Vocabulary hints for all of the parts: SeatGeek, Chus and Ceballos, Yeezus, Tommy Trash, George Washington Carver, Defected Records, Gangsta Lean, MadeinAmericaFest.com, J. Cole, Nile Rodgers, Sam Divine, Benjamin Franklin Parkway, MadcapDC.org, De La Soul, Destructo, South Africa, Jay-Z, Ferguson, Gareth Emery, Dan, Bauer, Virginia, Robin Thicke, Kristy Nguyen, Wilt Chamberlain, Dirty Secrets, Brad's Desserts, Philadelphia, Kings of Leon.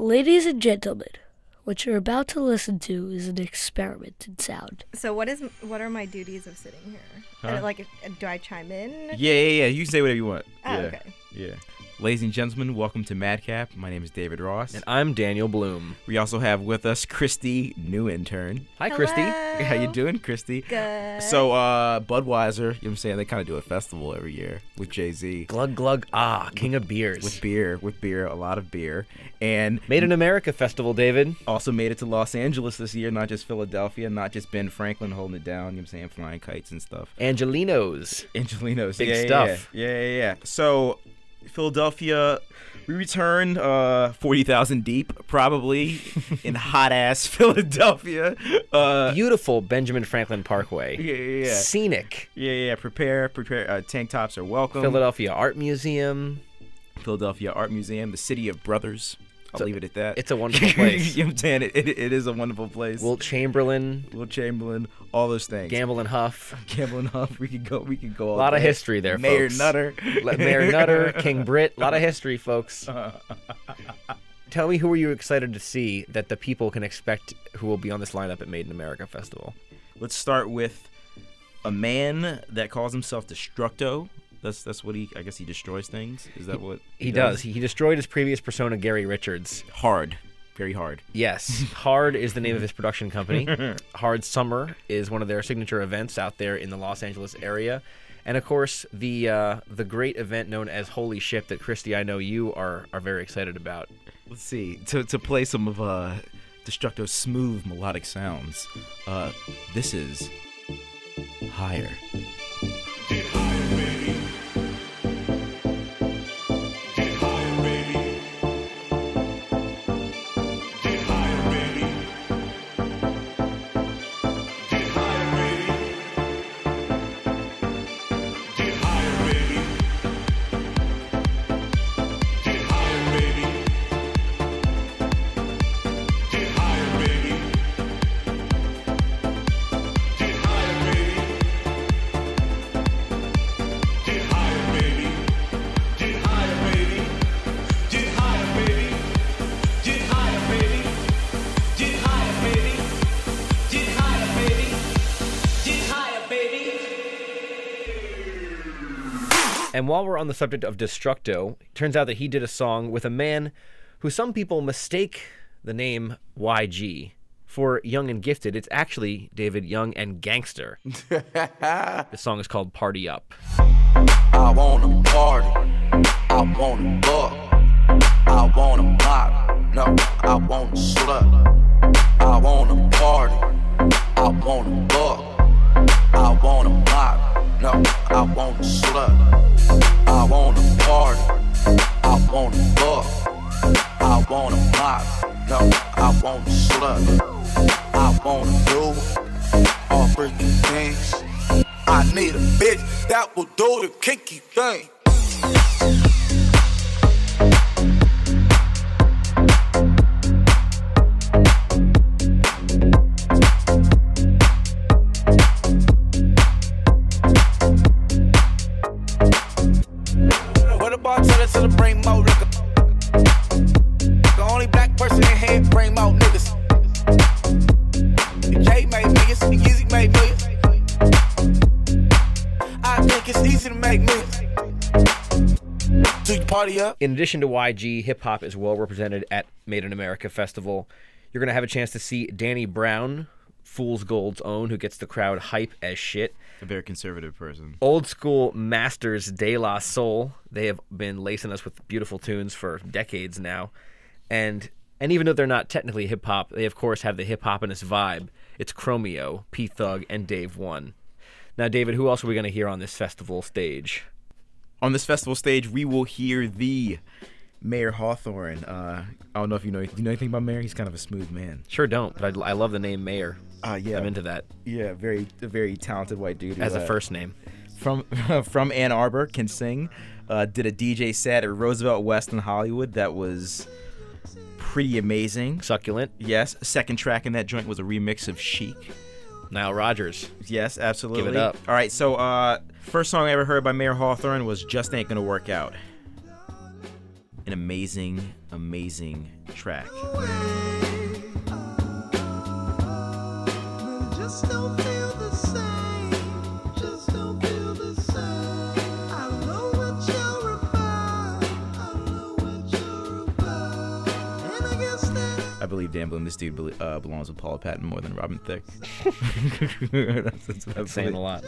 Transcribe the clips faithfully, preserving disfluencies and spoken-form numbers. Ladies and gentlemen, what you're about to listen to is an experiment in sound. So what is what are my duties of sitting here? Huh? I, like, do I chime in? Yeah, yeah, yeah. You can say whatever you want. Oh, yeah. Okay. Yeah. Ladies and gentlemen, welcome to Madcap. My name is David Ross. And I'm Daniel Bloom. We also have with us Kristy, new intern. Hi, Hello. Kristy. How you doing, Kristy? Good. So, uh, Budweiser, you know what I'm saying, they kind of do a festival every year with Jay-Z. Glug, glug, ah, king of beers. With beer, with beer, a lot of beer. And Made in America festival, David. Also made it to Los Angeles this year, not just Philadelphia, not just Ben Franklin holding it down, you know what I'm saying, flying kites and stuff. Angelinos. Angelinos. Big yeah, stuff. Yeah, yeah, yeah. yeah. So... Philadelphia, we returned uh, forty thousand deep, probably, in hot-ass Philadelphia. Uh, Beautiful Benjamin Franklin Parkway. Yeah, yeah, yeah. Scenic. Yeah, yeah, prepare, prepare. Uh, tank tops are welcome. Philadelphia Art Museum. Philadelphia Art Museum, the city of brothers. I'll so, leave it at that. It's a wonderful place. You know what I'm saying? It, it, it is a wonderful place. Wilt Chamberlain. Wilt Chamberlain. All those things. Gamble and Huff. Gamble and Huff. We could go. We could go. A lot of history there, Mayer folks. Mayer Nutter. Mayer Nutter. King Britt. A lot of history, folks. Tell me, who are you excited to see that the people can expect who will be on this lineup at Made in America Festival? Let's start with a man that calls himself Destructo. That's that's what he, I guess he destroys things? Is that what he, he does? does. He, he destroyed his previous persona, Gary Richards. Hard. Very hard. Yes. Hard is the name of his production company. Hard Summer is one of their signature events out there in the Los Angeles area. And, of course, the uh, the great event known as Holy Ship that, Kristy, I know you are, are very excited about. Let's see. To, to play some of uh, Destructo's smooth melodic sounds, uh, this is Higher. And while we're on the subject of Destructo, it turns out that he did a song with a man who some people mistake the name Y G for Young and Gifted. It's actually David Young and Gangster. The song is called Party Up. I wanna party. I wanna bug. I wanna pop. No, I wanna slut. I wanna party. I wanna bug. I wanna pop. No, I want to slut. I want to party. I want to fuck. I want to pop. No, I want to slut. I want to do all freaking things. I need a bitch that will do the kinky thing. In addition to Y G, hip-hop is well represented at Made in America Festival. You're going to have a chance to see Danny Brown, Fool's Gold's own, who gets the crowd hype as shit. A very conservative person. Old school masters De La Soul. They have been lacing us with beautiful tunes for decades now. And and even though they're not technically hip-hop, they, of course, have the hip-hop-iness vibe. It's Chromeo, P-Thug, and Dave One. Now, David, who else are we going to hear on this festival stage? On this festival stage, we will hear the Mayer Hawthorne. Uh, I don't know if you know, do you know anything about Mayer? He's kind of a smooth man. Sure don't, but I, I love the name Mayer. Uh, yeah. I'm into that. Yeah, very very talented white dude. Who, As a uh, first name. From from Ann Arbor, can sing. Uh, did a D J set at Roosevelt West in Hollywood that was pretty amazing. Succulent. Yes. Second track in that joint was a remix of Chic. Nile Rodgers. Yes, absolutely. Give it up. All right, so uh, first song I ever heard by Mayer Hawthorne was Just Ain't Gonna Work Out. An amazing amazing track. I believe Dan Bloom, this dude uh, belongs with Paula Patton more than Robin Thicke. That's, that's, what that's saying a lot.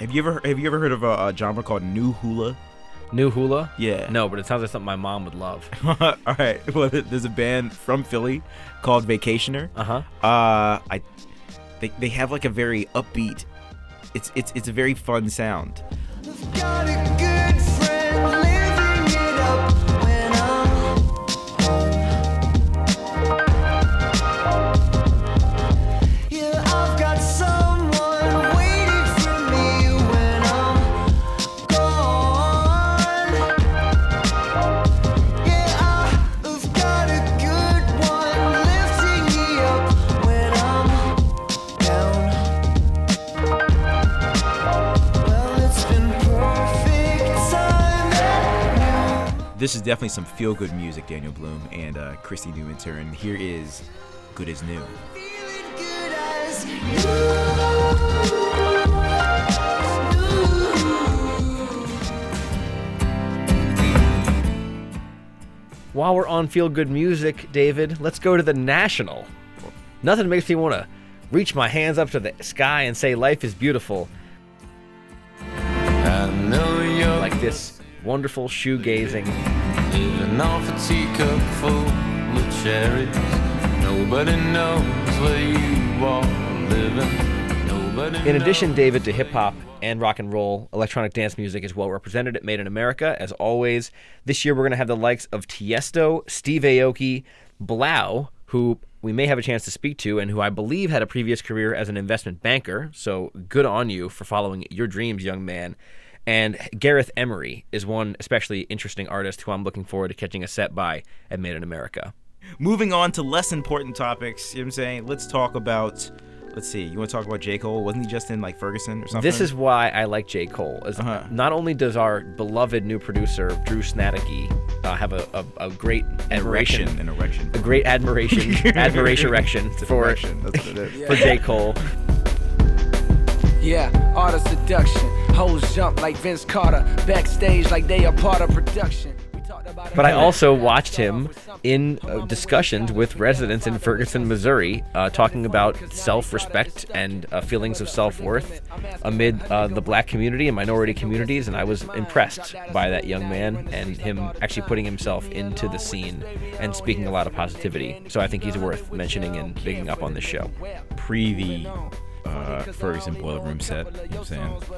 Have you ever have you ever heard of a, a genre called new hula? New hula? Yeah. No, but it sounds like something my mom would love. All right. Well, there's a band from Philly called Vacationer. Uh-huh. Uh I they they have like a very upbeat. It's it's it's a very fun sound. I've got a good friend living it up when I'm home. Yeah, I've got someone . This is definitely some feel-good music, Daniel Bloom and uh, Kristy Nguyen in turn. Here is Good As New. Feeling good as new. While we're on feel-good music, David, let's go to the national. Nothing makes me want to reach my hands up to the sky and say life is beautiful. I know you're like this. Wonderful shoegazing. Living off a teacup full of cherries. Nobody knows where you are living. Nobody. In addition, David, to hip-hop and rock and roll, electronic dance music is well represented at Made in America, as always. This year, we're going to have the likes of Tiesto, Steve Aoki, Blau, who we may have a chance to speak to and who I believe had a previous career as an investment banker. So good on you for following your dreams, young man. And Gareth Emery is one especially interesting artist who I'm looking forward to catching a set by at Made in America. Moving on to less important topics, you know what I'm saying? Let's talk about, let's see, you want to talk about J. Cole? Wasn't he just in like Ferguson or something? This is why I like J. Cole. Is uh-huh. Not only does our beloved new producer, Drew Snadecki, uh, have a, a, a great admiration. An erection. An erection. A great admiration. admiration erection for, erection. That's what it is. For J. Cole. Yeah, art of seduction. Hoes jump like Vince Carter. Backstage like they are part of production. We talked about but I also watched him in uh, discussions with residents in Ferguson, Missouri, uh, talking about self-respect and uh, feelings of self-worth amid uh, the black community and minority communities. And I was impressed by that young man and him actually putting himself into the scene and speaking a lot of positivity. So I think he's worth mentioning and bigging up on this show. Preview. Uh, Ferguson Boiler Room set, you know what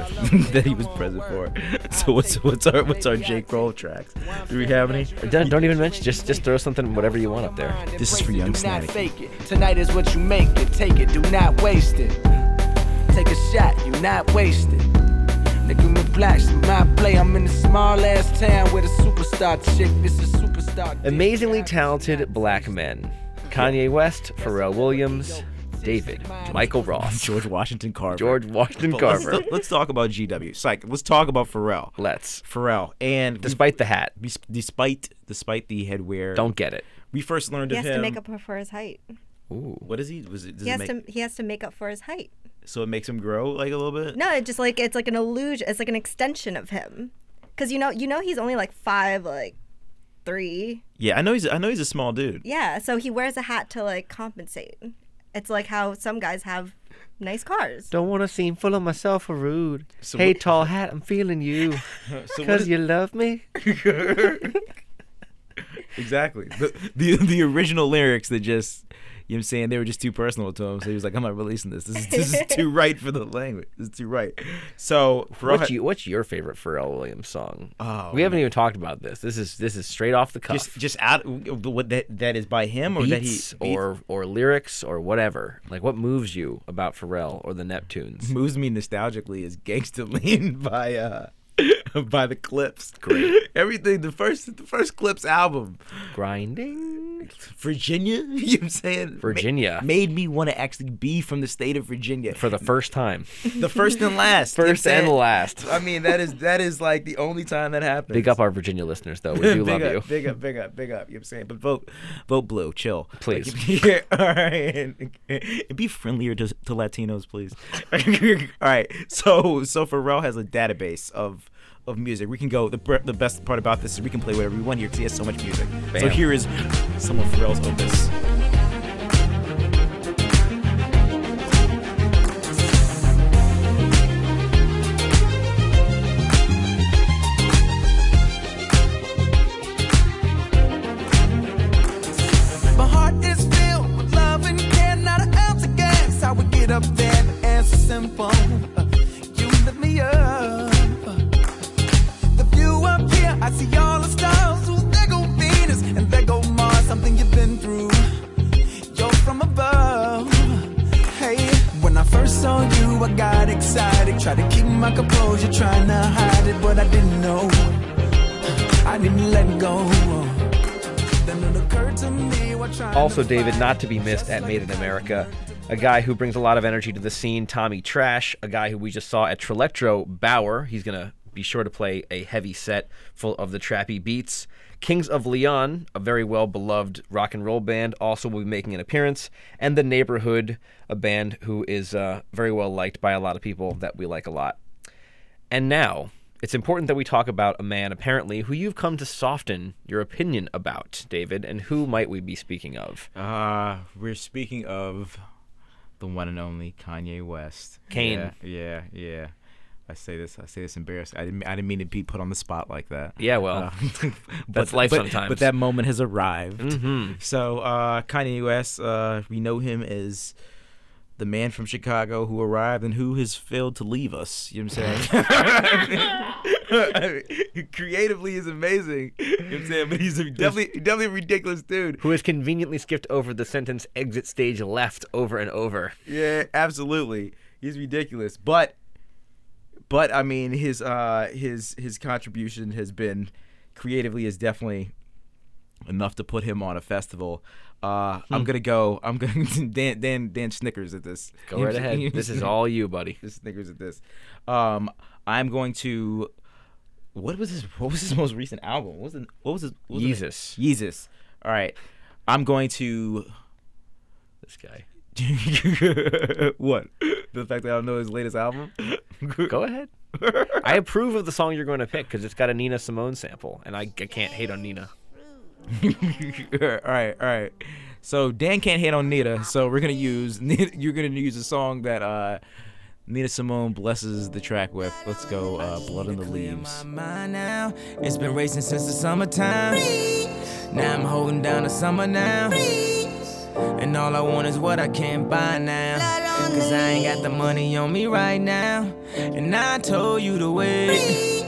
I'm saying, that he was present for. So what's what's our what's our J. Cole tracks? Do we have any? Don't, don't even mention. Just just throw something, whatever you want up there. This is for Young Snadecki. Tonight is what you make it. Take it. Do not waste it. Take a shot. You not wasted. Nigga, me blacks my play. I'm in a small ass town with a superstar chick. This is superstar. Amazingly talented black men. Kanye West, Pharrell Williams. David, Michael Ross, George Washington Carver. George Washington Carver. Let's, let's talk about G W. Psych. Let's talk about Pharrell. Let's. Pharrell. And despite we, the hat. Despite despite the headwear. Don't get it. We first learned he of him. He has to make up for his height. Ooh. What is he? Was it, does he, has it make, to, he has to make up for his height. So it makes him grow like a little bit? No, it just like it's like an illusion. It's like an extension of him. Because you know, you know he's only like five, like three. Yeah, I know he's I know he's a small dude. Yeah, so he wears a hat to like compensate. It's like how some guys have nice cars. Don't want to seem full of myself or rude. So hey, what, tall hat, I'm feeling you. Because so you love me? Exactly. The, the the original lyrics that just, You know what I'm saying? They were just too personal to him. So he was like, I'm not releasing this. This is, this is too right for the language. This is too right. So Pharrell, what's, you, what's your favorite Pharrell Williams song? Oh, we haven't man. even talked about this. This is this is straight off the cuff. Just, just out. What that that is by him, or beats, that he beats? or or lyrics or whatever. Like, what moves you about Pharrell or the Neptunes? Moves me nostalgically is Gangsta Lean by uh by the Clipse. Great. Everything. The first the first Clipse album. Grinding. Virginia, you know what I'm saying? Virginia. Ma- made me want to actually be from the state of Virginia. For the first time. The first and last. First and last. I mean, that is that is like the only time that happens. Big up our Virginia listeners, though. We do love up, you. Big up, big up, big up. You know what I'm saying? But vote vote blue. Chill. Please. Like, all right. And be friendlier to, to Latinos, please. All right. So, so Pharrell has a database of... of music. We can go, the the best part about this is we can play whatever we want here because he has so much music. Bam. So here is some of Pharrell's opus. My heart is filled with love and care, not an ounce of gas. I would get up there and answer simple. Uh, you lift me up. I see all the stars, ooh, there go Venus, and there go Mars, something you've been through, you're from above, hey, when I first saw you, I got excited, tried to keep my composure, trying to hide it, but I didn't know, I didn't let go, then it occurred to me, what trying also, to David, not to be missed at like Made in America, a guy who brings a lot of energy to the scene, Tommy Trash, a guy who we just saw at Trelectro, Bauer, he's gonna be sure to play a heavy set full of the trappy beats. Kings of Leon, a very well-beloved rock and roll band, also will be making an appearance. And The Neighborhood, a band who is uh, very well-liked by a lot of people that we like a lot. And now, it's important that we talk about a man, apparently, who you've come to soften your opinion about, David. And who might we be speaking of? Uh, we're speaking of the one and only Kanye West. Kane. Yeah, yeah, yeah. I say this. I say this embarrassed. I didn't. I didn't mean to be put on the spot like that. Yeah, well, uh, but, that's life but, sometimes. But that moment has arrived. Mm-hmm. So uh, Kanye West, uh, we know him as the man from Chicago who arrived and who has failed to leave us. You know what I'm saying? I mean, creatively, is amazing. You know what I'm saying? But he's a definitely, definitely a ridiculous dude who has conveniently skipped over the sentence "exit stage left" over and over. Yeah, absolutely. He's ridiculous, but. But I mean, his uh, his his contribution has been creatively is definitely enough to put him on a festival. Uh, hmm. I'm gonna go. I'm gonna Dan Dan Dan Snickers at this. Go right ahead. This is all you, buddy. Snickers at this. Um, I'm going to. What was his? What was his most recent album? What was the, What was his? What was Yeezus. Yeezus. All right. I'm going to. This guy. What? The fact that I don't know his latest album? Go ahead. I approve of the song you're going to pick because it's got a Nina Simone sample, and I, I can't hate on Nina. all right, all right. So Dan can't hate on Nina, so we're gonna use you're gonna use a song that uh, Nina Simone blesses the track with. Let's go, uh, "Blood in the Leaves." Now. It's been racing since the summertime. Please. Now I'm holding down the summer now. Please. And all I want is what I can't buy now. Cause I ain't got the money on me right now. And I told you to wait.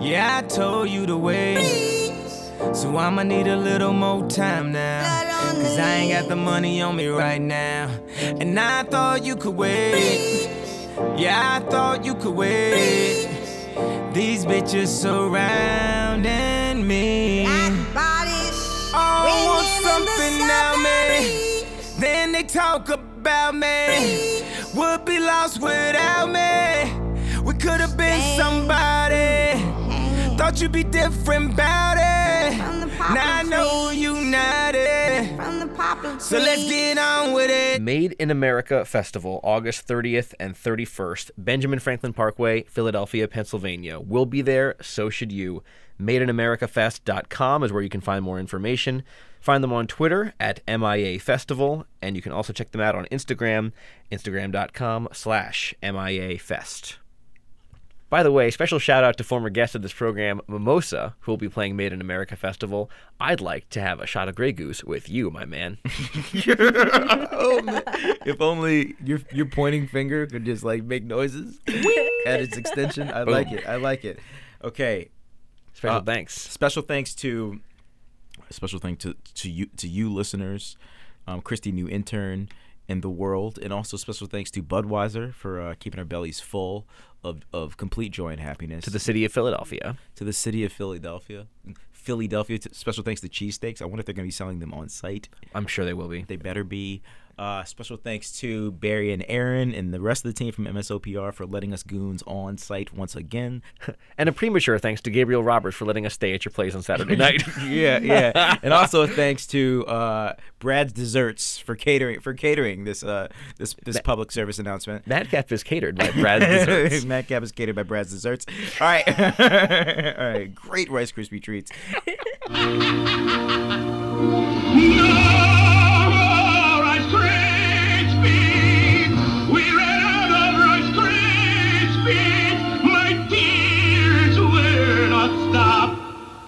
Yeah, I told you to wait. So I'ma need a little more time now. Cause I ain't got the money on me right now. And I thought you could wait. Yeah, I thought you could wait. These bitches surrounding me. Oh, something now, man. Then they talk about me. Would be lost without me. We could have been somebody. Thought you'd be different about it. Now I know you not it. So let's get on with it. Made in America Festival, August thirtieth and thirty-first. Benjamin Franklin Parkway, Philadelphia, Pennsylvania. We'll be there, so should you. made in america fest dot com is where you can find more information. Find them on Twitter at M I A Festival, and you can also check them out on Instagram, instagram dot com slash M I A Fest. By the way, special shout out to former guest of this program, Mimosa, who will be playing Made in America Festival. I'd like to have a shot of Grey Goose with you, my man. Oh, man. If only your your pointing finger could just like make noises at its extension. I Boom. like it. I like it. Okay. Special uh, thanks. Special thanks to special thanks to to you to you listeners, um, Kristy, new intern in the world, and also special thanks to Budweiser for uh, keeping our bellies full of, of complete joy and happiness. To the city of Philadelphia. To the city of Philadelphia. Philadelphia. Special thanks to cheesesteaks. I wonder if they're going to be selling them on site. I'm sure they will be. They better be. Uh, special thanks to Barry and Aaron and the rest of the team from M S O P R for letting us goons on site once again. And a premature thanks to Gabriel Roberts for letting us stay at your place on Saturday night. Yeah, yeah. And also thanks to uh, Brad's Desserts for catering for catering this uh, this this Ma- public service announcement. Madcap is catered by Brad's Desserts. Madcap is catered by Brad's Desserts. All right. All right. Great Rice Krispie treats. No!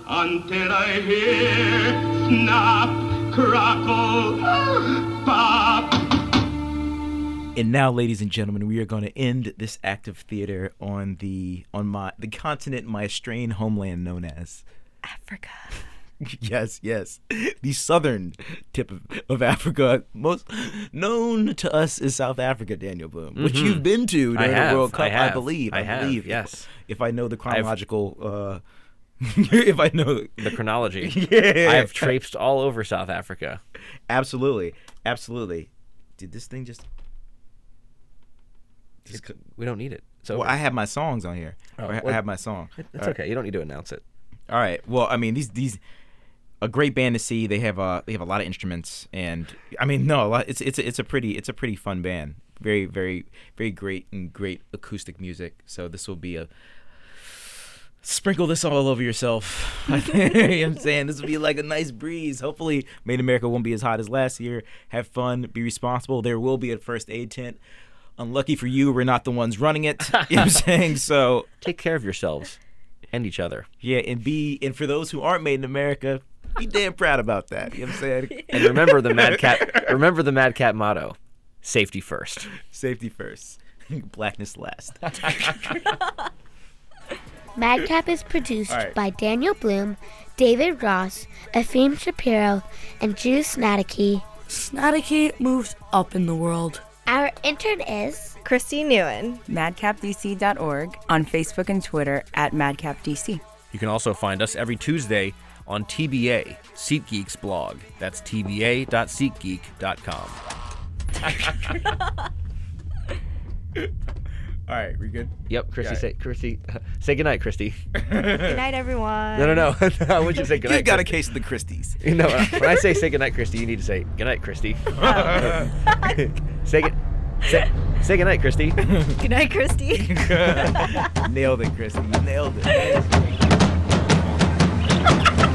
Until I hear snap, crackle, pop. And now, ladies and gentlemen, we are going to end this act of theater on the on my the continent, my estranged homeland known as Africa. Yes, yes, the southern tip of, of Africa, most known to us is South Africa, Daniel Boom, mm-hmm. which you've been to during have, the World Cup, I, have, I believe. I, I have, believe, yes. If, if I know the chronological. Uh, if I know the chronology, yeah. I have traipsed all over South Africa. Absolutely, absolutely. Did this thing just? just... It, we don't need it. So well, I have my songs on here. Oh, well, I have my song. It's all okay. Right. You don't need to announce it. All right. Well, I mean, these these a great band to see. They have a they have a lot of instruments, and I mean, no, a lot. It's it's it's a pretty it's a pretty fun band. Very very very great and great acoustic music. So this will be a. Sprinkle this all over yourself. I think, you know what I'm saying? This will be like a nice breeze. Hopefully, Made in America won't be as hot as last year. Have fun. Be responsible. There will be a first aid tent. Unlucky for you, we're not the ones running it. You know what I'm saying? So take care of yourselves and each other. Yeah, and be and for those who aren't Made in America, be damn proud about that. You know what I'm saying? And remember the Madcap remember the Madcap motto. Safety first. Safety first. Blackness last. Madcap is produced right. by Daniel Bloom, David Ross, Efim Shapiro, and Drew Snadecki. Snadecki moves up in the world. Our intern is Kristy Nguyen, madcap d c dot org, on Facebook and Twitter at madcap d c. You can also find us every Tuesday on T B A, SeatGeek's blog. That's t b a dot seat geek dot com. All right, we good? Yep, Kristy, right. say Kristy, uh, say goodnight, Kristy. Good night, everyone. No, no, no. I want you to say goodnight. You got Kristy. A case of the Kristies. You know, uh, when I say say goodnight, Kristy, you need to say goodnight, Kristy. Oh. say good, say, say goodnight, Kristy. Goodnight, Kristy. Nailed it, Kristy. You nailed it.